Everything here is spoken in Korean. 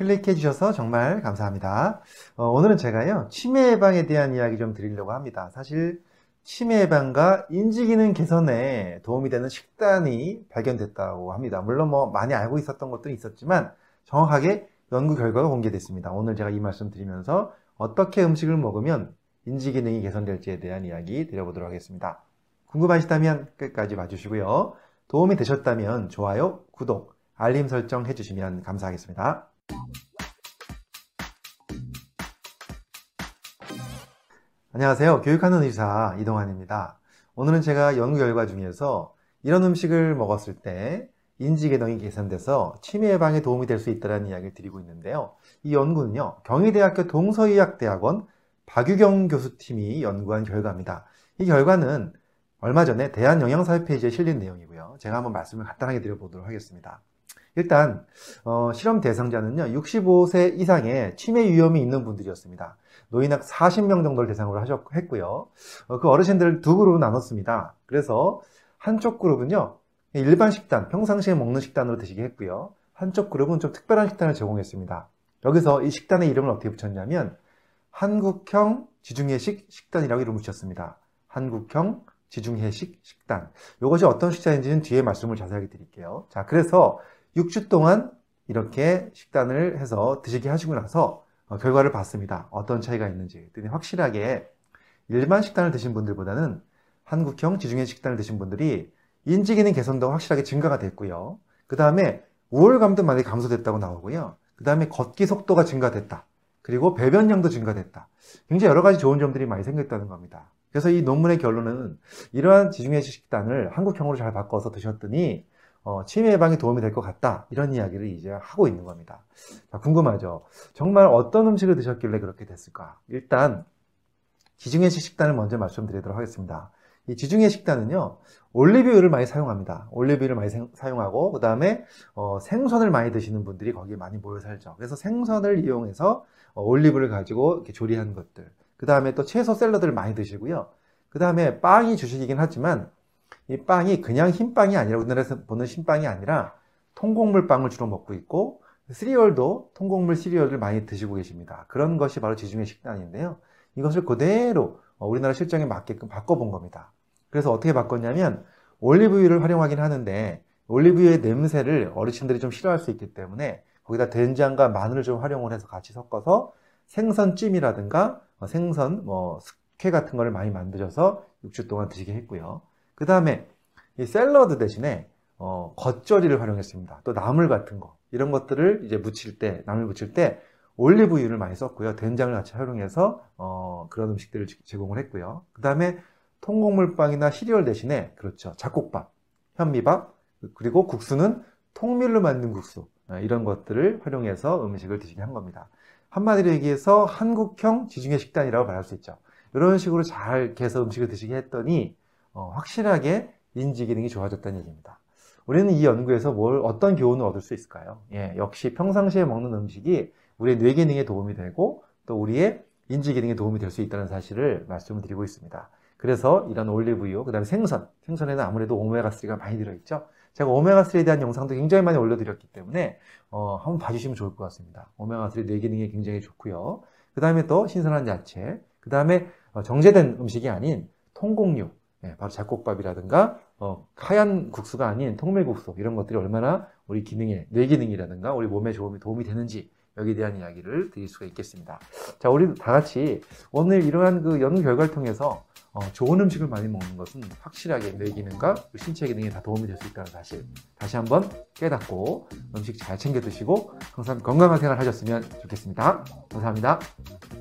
클릭해 주셔서 정말 감사합니다. 오늘은 제가요 치매 예방에 대한 이야기 좀 드리려고 합니다. 사실 치매 예방과 인지기능 개선에 도움이 되는 식단이 발견됐다고 합니다. 물론 뭐 많이 알고 있었던 것도 있었지만 정확하게 연구 결과가 공개됐습니다. 오늘 제가 이 말씀 드리면서 어떻게 음식을 먹으면 인지기능이 개선될지에 대한 이야기 드려보도록 하겠습니다. 궁금하시다면 끝까지 봐주시고요. 도움이 되셨다면 좋아요, 구독, 알림 설정 해주시면 감사하겠습니다. 안녕하세요. 교육하는 의사 이동환입니다. 오늘은 제가 연구 결과 중에서 이런 음식을 먹었을 때 인지기능이 개선돼서 치매 예방에 도움이 될 수 있다는 이야기를 드리고 있는데요. 이 연구는요, 경희대학교 동서의학대학원 박유경 교수팀이 연구한 결과입니다. 이 결과는 얼마 전에 대한영양사 페이지에 실린 내용이고요. 제가 한번 말씀을 간단하게 드려보도록 하겠습니다. 일단 실험 대상자는요 65세 이상의 치매 위험이 있는 분들이었습니다. 노인 약 40명 정도를 대상으로 했고요. 그 어르신들을 두 그룹으로 나눴습니다. 그래서 한쪽 그룹은요 일반 식단, 평상시에 먹는 식단으로 드시게 했고요. 한쪽 그룹은 좀 특별한 식단을 제공했습니다. 여기서 이 식단의 이름을 어떻게 붙였냐면 한국형 지중해식 식단이라고 이름을 붙였습니다. 한국형 지중해식 식단. 이것이 어떤 식단인지는 뒤에 말씀을 자세하게 드릴게요. 자, 그래서 6주 동안 이렇게 식단을 해서 드시게 하시고 나서 결과를 봤습니다. 어떤 차이가 있는지. 확실하게 일반 식단을 드신 분들보다는 한국형 지중해식 식단을 드신 분들이 인지기능 개선도가 확실하게 증가가 됐고요. 그 다음에 우울감도 많이 감소됐다고 나오고요. 그 다음에 걷기 속도가 증가됐다. 그리고 배변량도 증가됐다. 굉장히 여러 가지 좋은 점들이 많이 생겼다는 겁니다. 그래서 이 논문의 결론은 이러한 지중해식 식단을 한국형으로 잘 바꿔서 드셨더니 치매 예방에 도움이 될 것 같다. 이런 이야기를 이제 하고 있는 겁니다. 자, 궁금하죠? 정말 어떤 음식을 드셨길래 그렇게 됐을까? 일단 지중해식 식단을 먼저 말씀드리도록 하겠습니다. 이 지중해식 식단은요 올리브유를 많이 사용합니다. 올리브유를 많이 사용하고 그 다음에 생선을 많이 드시는 분들이 거기에 많이 모여 살죠. 그래서 생선을 이용해서 올리브를 가지고 이렇게 조리한 것들, 그 다음에 또 채소 샐러드를 많이 드시고요. 그 다음에 빵이 주식이긴 하지만 이 빵이 그냥 흰빵이 아니라 우리나라에서 보는 흰빵이 아니라 통곡물 빵을 주로 먹고 있고 시리얼도 통곡물 시리얼을 많이 드시고 계십니다. 그런 것이 바로 지중해식 식단인데요. 이것을 그대로 우리나라 실정에 맞게끔 바꿔본 겁니다. 그래서 어떻게 바꿨냐면 올리브유를 활용하긴 하는데 올리브유의 냄새를 어르신들이 좀 싫어할 수 있기 때문에 거기다 된장과 마늘을 좀 활용을 해서 같이 섞어서 생선찜이라든가 생선, 숙회 같은 거를 많이 만드셔서 6주 동안 드시게 했고요. 그 다음에 이 샐러드 대신에 겉절이를 활용했습니다. 또 나물 같은 거 이런 것들을 이제 나물 무칠 때 올리브유를 많이 썼고요. 된장을 같이 활용해서 그런 음식들을 제공을 했고요. 그 다음에 통곡물빵이나 시리얼 대신에 그렇죠 잡곡밥, 현미밥, 그리고 국수는 통밀로 만든 국수 이런 것들을 활용해서 음식을 드시게 한 겁니다. 한마디로 얘기해서 한국형 지중해 식단이라고 말할 수 있죠. 이런 식으로 잘 해서 음식을 드시게 했더니 확실하게 인지 기능이 좋아졌다는 얘기입니다. 우리는 이 연구에서 어떤 교훈을 얻을 수 있을까요? 예, 역시 평상시에 먹는 음식이 우리의 뇌 기능에 도움이 되고 또 우리의 인지 기능에 도움이 될 수 있다는 사실을 말씀을 드리고 있습니다. 그래서 이런 올리브유, 그 다음에 생선에는 아무래도 오메가3가 많이 들어있죠. 제가 오메가3에 대한 영상도 굉장히 많이 올려드렸기 때문에 한번 봐주시면 좋을 것 같습니다. 오메가3 뇌 기능에 굉장히 좋고요. 그 다음에 또 신선한 야채, 그 다음에 정제된 음식이 아닌 통곡류, 네, 바로 잡곡밥이라든가 하얀 국수가 아닌 통밀국수 이런 것들이 얼마나 우리 기능에, 뇌 기능이라든가 우리 몸에 도움이 되는지 여기에 대한 이야기를 드릴 수가 있겠습니다. 자, 우리 다 같이 오늘 이러한 그 연구 결과를 통해서 좋은 음식을 많이 먹는 것은 확실하게 뇌 기능과 신체 기능에 다 도움이 될 수 있다는 사실 다시 한번 깨닫고 음식 잘 챙겨 드시고 항상 건강한 생활 하셨으면 좋겠습니다. 감사합니다.